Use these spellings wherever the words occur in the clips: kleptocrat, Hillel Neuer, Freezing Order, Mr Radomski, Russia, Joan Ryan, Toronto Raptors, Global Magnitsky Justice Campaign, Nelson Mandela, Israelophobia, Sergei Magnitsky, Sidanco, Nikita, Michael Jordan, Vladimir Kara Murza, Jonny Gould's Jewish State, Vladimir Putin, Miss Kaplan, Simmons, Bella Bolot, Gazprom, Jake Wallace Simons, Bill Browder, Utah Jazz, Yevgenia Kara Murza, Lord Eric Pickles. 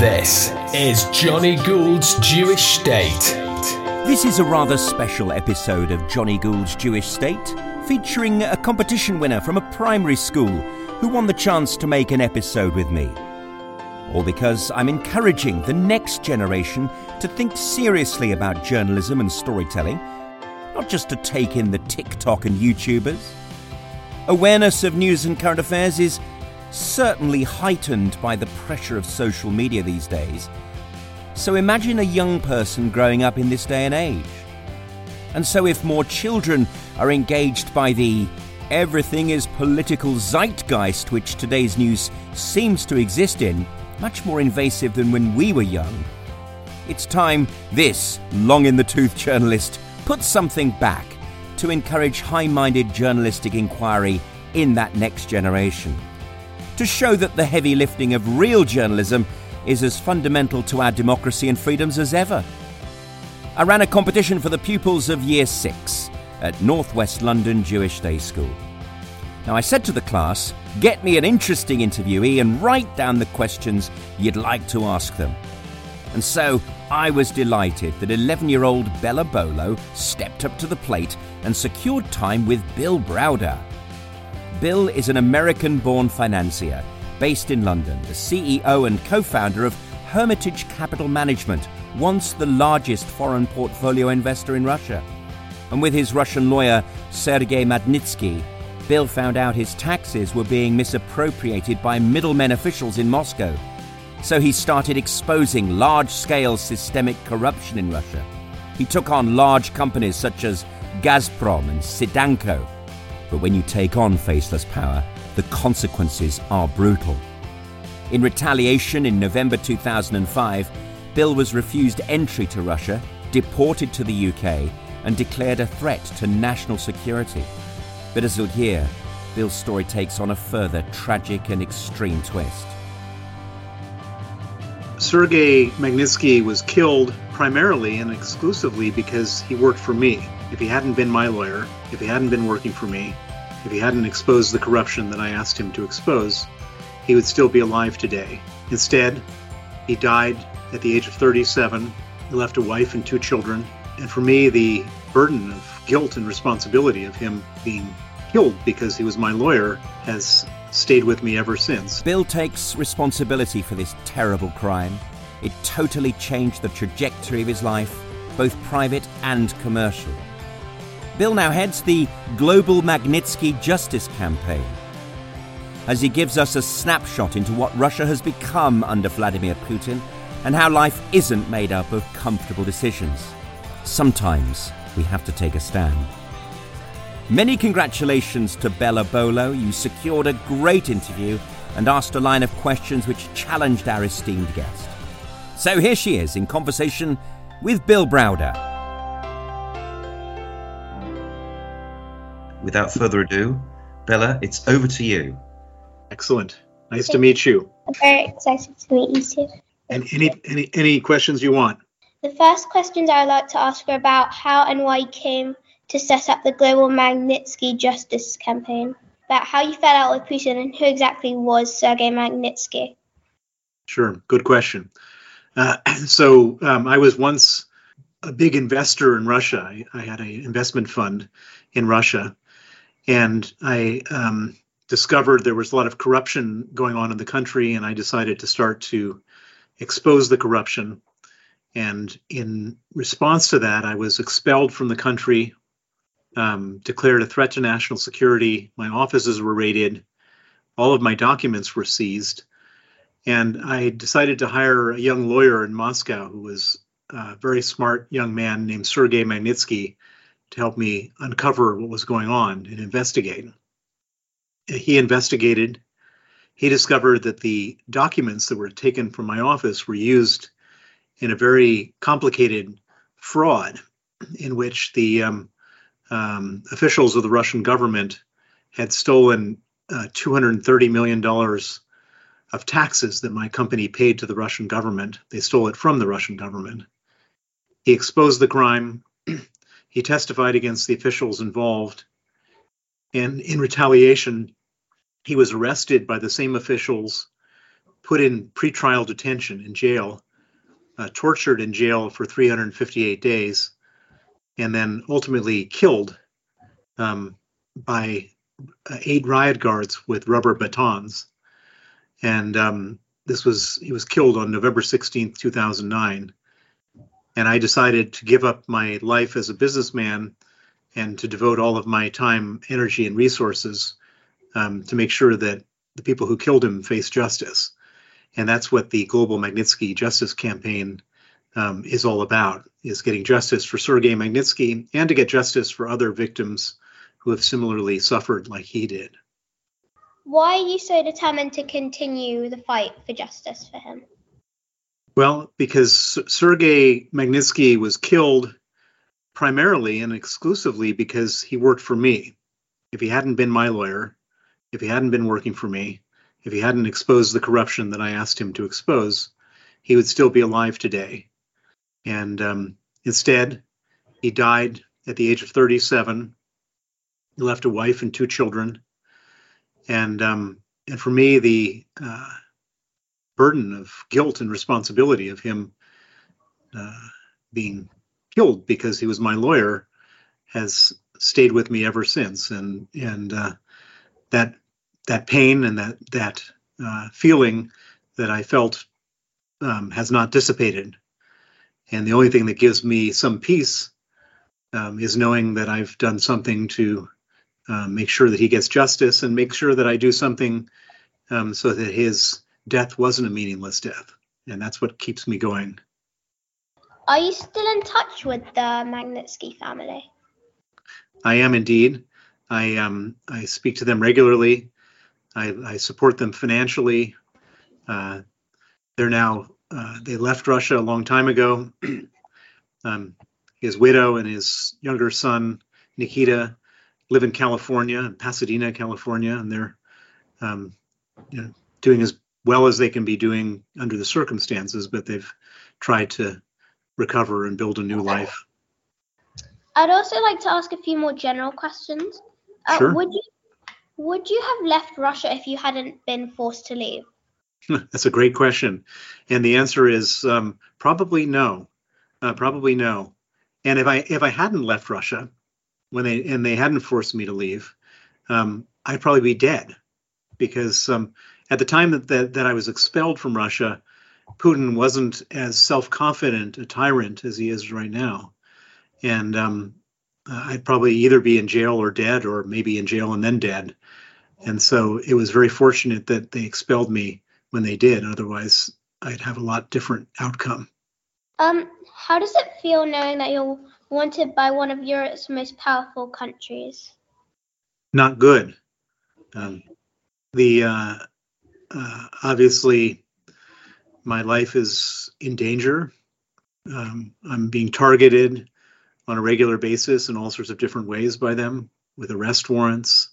This is Jonny Gould's Jewish State. This is a rather special episode of Jonny Gould's Jewish State, featuring a competition winner from a primary school who won the chance to make an episode with me. All because I'm encouraging the next generation to think seriously about journalism and storytelling, not just to take in the TikTok and YouTubers. Awareness of news and current affairs is certainly heightened by the pressure of social media these days. So imagine a young person growing up in this day and age. And so if more children are engaged by the everything is political zeitgeist which today's news seems to exist in, much more invasive than when we were young, it's time this long in the tooth journalist puts something back to encourage high-minded journalistic inquiry in that next generation, to show that the heavy lifting of real journalism is as fundamental to our democracy and freedoms as ever. I ran a competition for the pupils of Year 6 at North West London Jewish Day School. Now I said to the class, get me an interesting interviewee and write down the questions you'd like to ask them. And so I was delighted that 11-year-old Bella Bolot stepped up to the plate and secured time with Bill Browder. Bill is an American-born financier based in London, the CEO and co-founder of Hermitage Capital Management, once the largest foreign portfolio investor in Russia. And with his Russian lawyer, Sergei Magnitsky, Bill found out his taxes were being misappropriated by middlemen officials in Moscow. So he started exposing large-scale systemic corruption in Russia. He took on large companies such as Gazprom and Sidanco. But when you take on faceless power, the consequences are brutal. In retaliation, in November 2005, Bill was refused entry to Russia, deported to the UK, and declared a threat to national security. But as you'll hear, Bill's story takes on a further tragic and extreme twist. Sergei Magnitsky was killed primarily and exclusively because he worked for me. If he hadn't been my lawyer, if he hadn't been working for me, if he hadn't exposed the corruption that I asked him to expose, he would still be alive today. Instead, he died at the age of 37. He left a wife and 2 children. And for me, the burden of guilt and responsibility of him being killed because he was my lawyer has stayed with me ever since. Bill takes responsibility for this terrible crime. It totally changed the trajectory of his life, both private and commercial. Bill now heads the Global Magnitsky Justice Campaign, as he gives us a snapshot into what Russia has become under Vladimir Putin and how life isn't made up of comfortable decisions. Sometimes we have to take a stand. Many congratulations to Bella Bolot. You secured a great interview and asked a line of questions which challenged our esteemed guest. So here she is in conversation with Bill Browder. Without further ado, Bella, it's over to you. Excellent. Nice to meet you. I'm very excited to meet you too. And any questions you want? The first questions I would like to ask are about how and why you came to set up the Global Magnitsky Justice Campaign, about how you fell out with Putin and who exactly was Sergei Magnitsky. Sure. Good question. So I was once a big investor in Russia. I had an investment fund in Russia. And I discovered there was a lot of corruption going on in the country, and I decided to start to expose the corruption. And in response to that, I was expelled from the country, declared a threat to national security. My offices were raided. All of my documents were seized. And I decided to hire a young lawyer in Moscow who was a very smart young man named Sergei Magnitsky, to help me uncover what was going on and investigate. He investigated. He discovered that the documents that were taken from my office were used in a very complicated fraud in which the officials of the Russian government had stolen $230 million of taxes that my company paid to the Russian government. They stole it from the Russian government. He exposed the crime. He testified against the officials involved, and in retaliation, he was arrested by the same officials, put in pretrial detention in jail, tortured in jail for 358 days, and then ultimately killed by 8 riot guards with rubber batons. And he was killed on November 16th, 2009. And I decided to give up my life as a businessman and to devote all of my time, energy, and resources to make sure that the people who killed him face justice. And that's what the Global Magnitsky Justice Campaign is all about, is getting justice for Sergei Magnitsky and to get justice for other victims who have similarly suffered like he did. Why are you so determined to continue the fight for justice for him? Well, because Sergei Magnitsky was killed primarily and exclusively because he worked for me. If he hadn't been my lawyer, if he hadn't been working for me, if he hadn't exposed the corruption that I asked him to expose, he would still be alive today. And instead, he died at the age of 37. He left a wife and 2 children. And for me, the burden of guilt and responsibility of him being killed because he was my lawyer has stayed with me ever since. And that pain and that feeling that I felt has not dissipated. And the only thing that gives me some peace is knowing that I've done something to make sure that he gets justice and make sure that I do something so that his death wasn't a meaningless death. And that's what keeps me going. Are you still in touch with the Magnitsky family? I am indeed. I speak to them regularly. I support them financially. They're now they left Russia a long time ago. His widow and his younger son Nikita live in California, in Pasadena, California, and they're doing as well as they can be doing under the circumstances. But they've tried to recover and build a new life. I'd also like to ask a few more general questions. Sure. Would you have left Russia if you hadn't been forced to leave? That's a great question. And the answer is probably no. Probably no. And if I hadn't left Russia when they hadn't forced me to leave, I'd probably be dead, because at the time that I was expelled from Russia, Putin wasn't as self-confident a tyrant as he is right now. And I'd probably either be in jail or dead, or maybe in jail and then dead. And so it was very fortunate that they expelled me when they did. Otherwise, I'd have a lot different outcome. How does it feel knowing that you're wanted by one of Europe's most powerful countries? Not good. Obviously, my life is in danger. I'm being targeted on a regular basis in all sorts of different ways by them, with arrest warrants,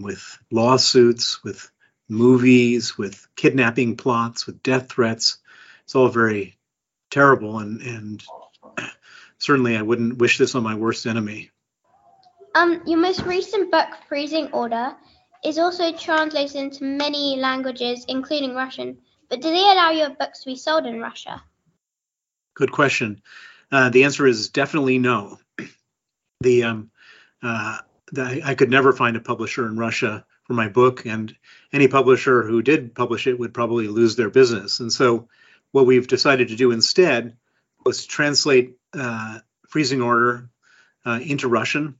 with lawsuits, with movies, with kidnapping plots, with death threats. It's all very terrible, and certainly I wouldn't wish this on my worst enemy. Your most recent book, Freezing Order, is also translated into many languages, including Russian. But do they allow your books to be sold in Russia? Good question. The answer is definitely no. I could never find a publisher in Russia for my book, and any publisher who did publish it would probably lose their business. And so what we've decided to do instead was to translate Freezing Order into Russian,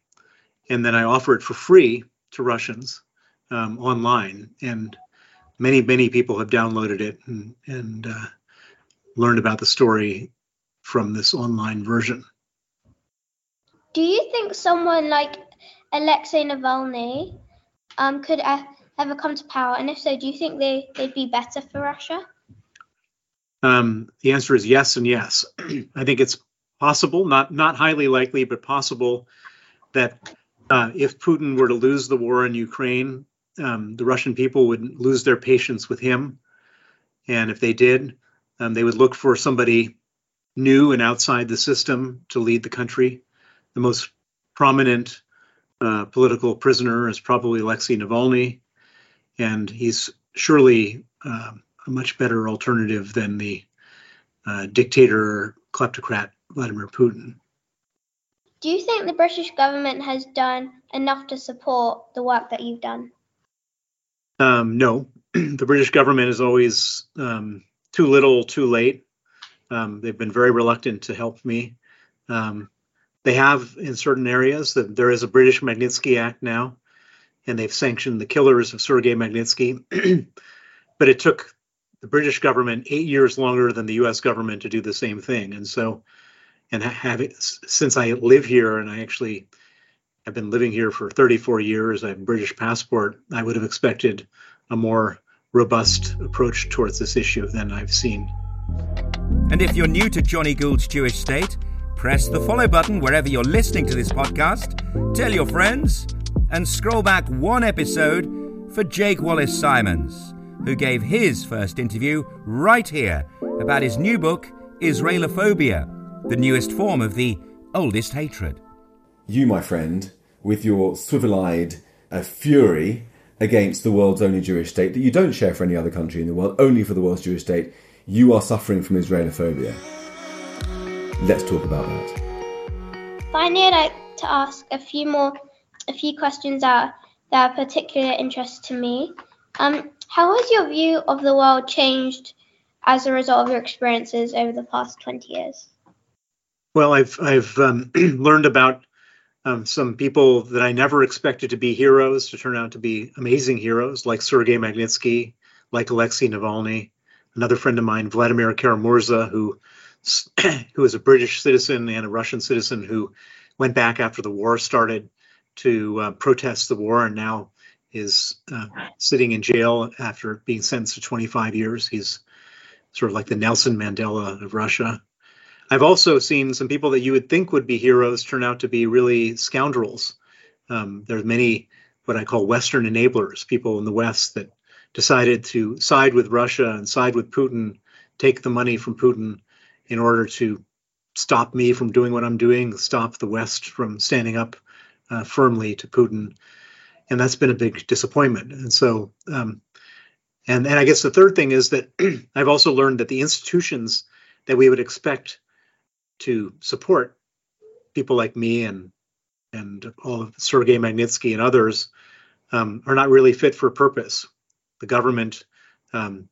and then I offer it for free to Russians online. And many, many people have downloaded it and learned about the story from this online version. Do you think someone like Alexei Navalny could ever come to power? And if so, do you think they'd be better for Russia? The answer is yes and yes. I think it's possible, not highly likely, but possible that if Putin were to lose the war in Ukraine, the Russian people would lose their patience with him. And if they did, they would look for somebody new and outside the system to lead the country. The most prominent political prisoner is probably Alexei Navalny, and he's surely a much better alternative than the dictator, kleptocrat Vladimir Putin. Do you think the British government has done enough to support the work that you've done? No, the British government is always too little, too late. They've been very reluctant to help me. They have in certain areas. That there is a British Magnitsky Act now, and they've sanctioned the killers of Sergei Magnitsky. But it took the British government 8 years longer than the U.S. government to do the same thing. And so, and since I live here, and I actually have been living here for 34 years, I have a British passport, I would have expected a more robust approach towards this issue than I've seen. And if you're new to Jonny Gould's Jewish State, press the follow button wherever you're listening to this podcast, tell your friends, and scroll back one episode for Jake Wallace Simons, who gave his first interview right here about his new book, Israelophobia, the newest form of the oldest hatred. You, my friend, with your swivel-eyed fury against the world's only Jewish state that you don't share for any other country in the world, only for the world's Jewish state, you are suffering from Israelophobia. Let's talk about that. Finally, I'd like to ask a few questions that are of particular interest to me. How has your view of the world changed as a result of your experiences over the past 20 years? Well, I've learned about some people that I never expected to be heroes to turn out to be amazing heroes, like Sergei Magnitsky, like Alexei Navalny, another friend of mine, Vladimir Kara Murza, who is a British citizen and a Russian citizen who went back after the war started to protest the war, and now is sitting in jail after being sentenced to 25 years. He's sort of like the Nelson Mandela of Russia. I've also seen some people that you would think would be heroes turn out to be really scoundrels. There's many what I call Western enablers, people in the West that decided to side with Russia and side with Putin, take the money from Putin in order to stop me from doing what I'm doing, stop the West from standing up firmly to Putin. And that's been a big disappointment. And so, and I guess the third thing is that I've also learned that the institutions that we would expect to support people like me and all of Sergei Magnitsky and others are not really fit for purpose. The government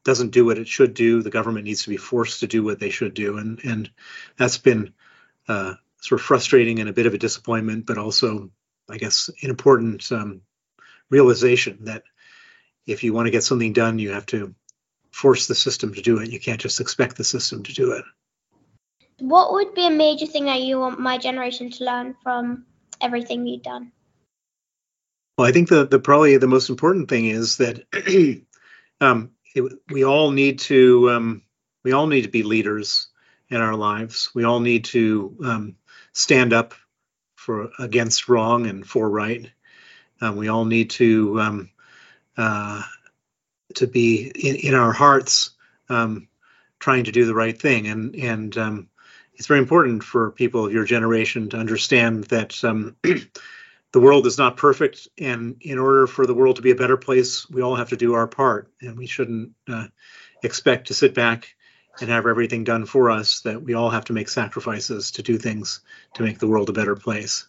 doesn't do what it should do. The government needs to be forced to do what they should do. And that's been sort of frustrating and a bit of a disappointment, but also, I guess, an important realization that if you want to get something done, you have to force the system to do it. You can't just expect the system to do it. What would be a major thing that you want my generation to learn from everything you've done? Well, I think the probably the most important thing is that we all need to be leaders in our lives. We all need to stand up for against wrong and for right. We all need to be in our hearts trying to do the right thing, and it's very important for people of your generation to understand that the world is not perfect, and in order for the world to be a better place, we all have to do our part, and we shouldn't expect to sit back and have everything done for us. That we all have to make sacrifices to do things to make the world a better place.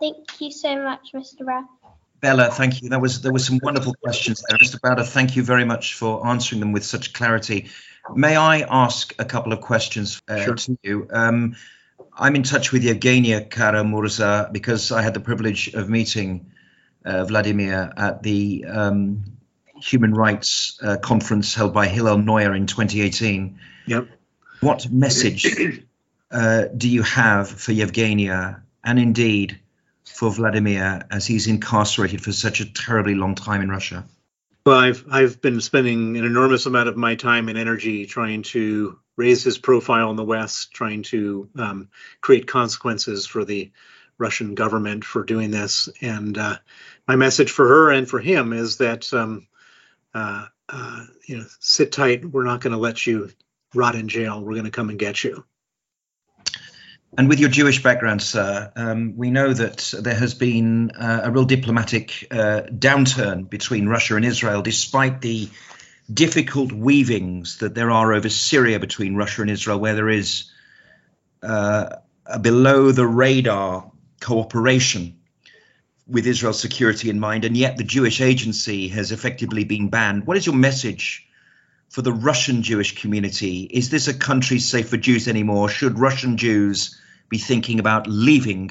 Thank you so much, Mr. Browder. Bella, thank you. There were some wonderful questions there. Mr. Browder, thank you very much for answering them with such clarity. May I ask a couple of questions to you? I'm in touch with Yevgenia Kara Murza because I had the privilege of meeting Vladimir at the human rights conference held by Hillel Neuer in 2018. Yep. What message do you have for Yevgenia and indeed for Vladimir as he's incarcerated for such a terribly long time in Russia? Well, I've been spending an enormous amount of my time and energy trying to raise his profile in the West, trying to create consequences for the Russian government for doing this. And my message for her and for him is that sit tight. We're not going to let you rot in jail. We're going to come and get you. And with your Jewish background, sir, we know that there has been a real diplomatic downturn between Russia and Israel, despite the difficult weavings that there are over Syria between Russia and Israel, where there is a below-the-radar cooperation with Israel's security in mind, and yet the Jewish Agency has effectively been banned. What is your message for the Russian Jewish community? Is this a country safe for Jews anymore? Should Russian Jews be thinking about leaving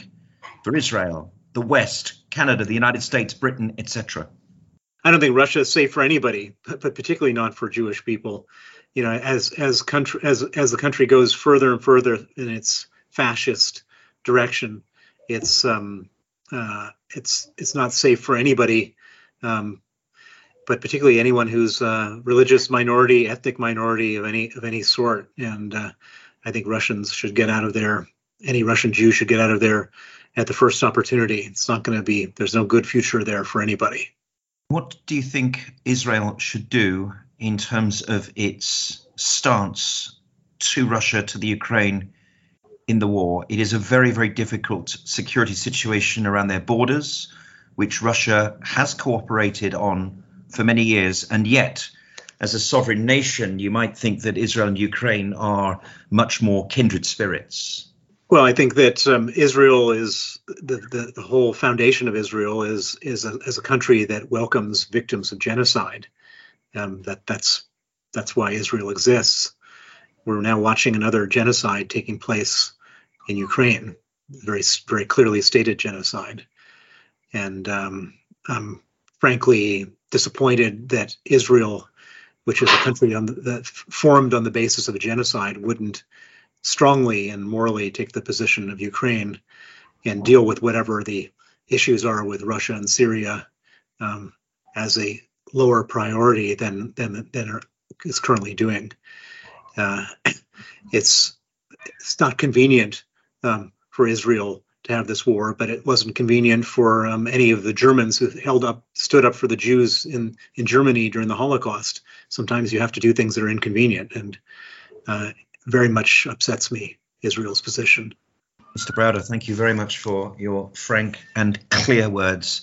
for Israel, the West, Canada, the United States, Britain, etc.? I don't think Russia is safe for anybody, but particularly not for Jewish people. You know, as the country goes further and further in its fascist direction, it's not safe for anybody, but particularly anyone who's a religious minority, ethnic minority of any sort. And I think Russians should get out of there. Any Russian Jew should get out of there at the first opportunity. It's not going to be. There's no good future there for anybody. What do you think Israel should do in terms of its stance to Russia, to the Ukraine in the war? It is a very, very difficult security situation around their borders, which Russia has cooperated on for many years. And yet, as a sovereign nation, you might think that Israel and Ukraine are much more kindred spirits. Well, I think that Israel is the whole foundation of Israel is a country that welcomes victims of genocide. That's why Israel exists. We're now watching another genocide taking place in Ukraine, very, very clearly stated genocide. And I'm frankly disappointed that Israel, which is a country that formed on the basis of a genocide, wouldn't strongly and morally take the position of Ukraine and deal with whatever the issues are with Russia and Syria as a lower priority than is currently doing. It's not convenient for Israel to have this war, but it wasn't convenient for any of the Germans who stood up for the Jews in Germany during the Holocaust. Sometimes you have to do things that are inconvenient, and very much upsets me, Israel's position. Mr. Browder, thank you very much for your frank and clear words.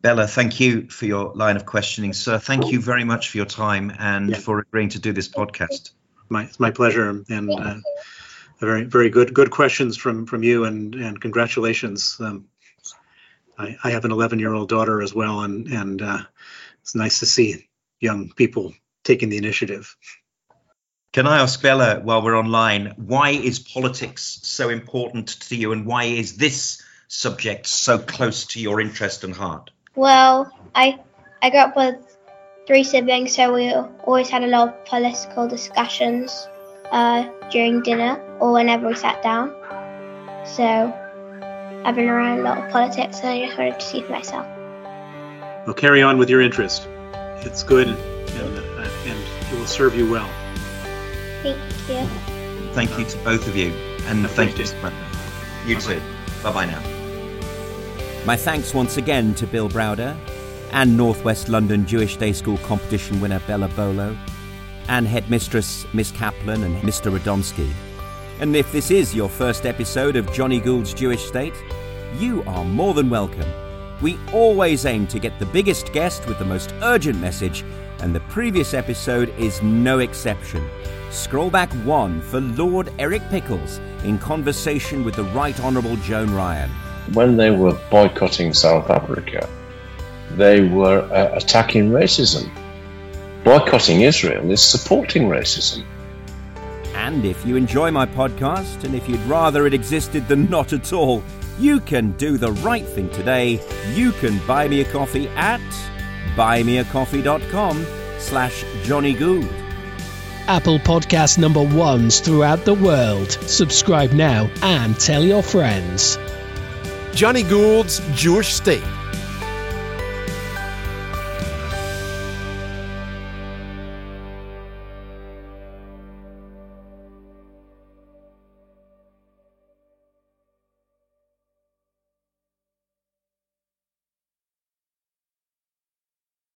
Bella, thank you for your line of questioning. Sir, thank you very much for your time and for agreeing to do this podcast. It's my pleasure, and very, very good questions from you, and congratulations. I have an 11-year-old daughter as well, and it's nice to see young people taking the initiative. Can I ask Bella, while we're online, why is politics so important to you, and why is this subject so close to your interest and heart? Well, I grew up with 3 siblings, so we always had a lot of political discussions during dinner or whenever we sat down. So I've been around a lot of politics, and I just wanted to see for myself. Well, carry on with your interest. It's good, and it will serve you well. Thank you. Thank you to both of you, and thank you. You too. Bye-bye now. My thanks once again to Bill Browder and North West London Jewish Day School competition winner Bella Bolot and headmistress Miss Kaplan and Mr Radomski. And if this is your first episode of Jonny Gould's Jewish State, you are more than welcome. We always aim to get the biggest guest with the most urgent message, and the previous episode is no exception. Scroll back 1 for Lord Eric Pickles in conversation with the Right Honourable Joan Ryan. When they were boycotting South Africa, they were attacking racism. Boycotting Israel is supporting racism. And if you enjoy my podcast, and if you'd rather it existed than not at all, you can do the right thing today. You can buy me a coffee at buymeacoffee.com/Jonny Gould. Apple Podcast #1s throughout the world. Subscribe now and tell your friends. Jonny Gould's Jewish State.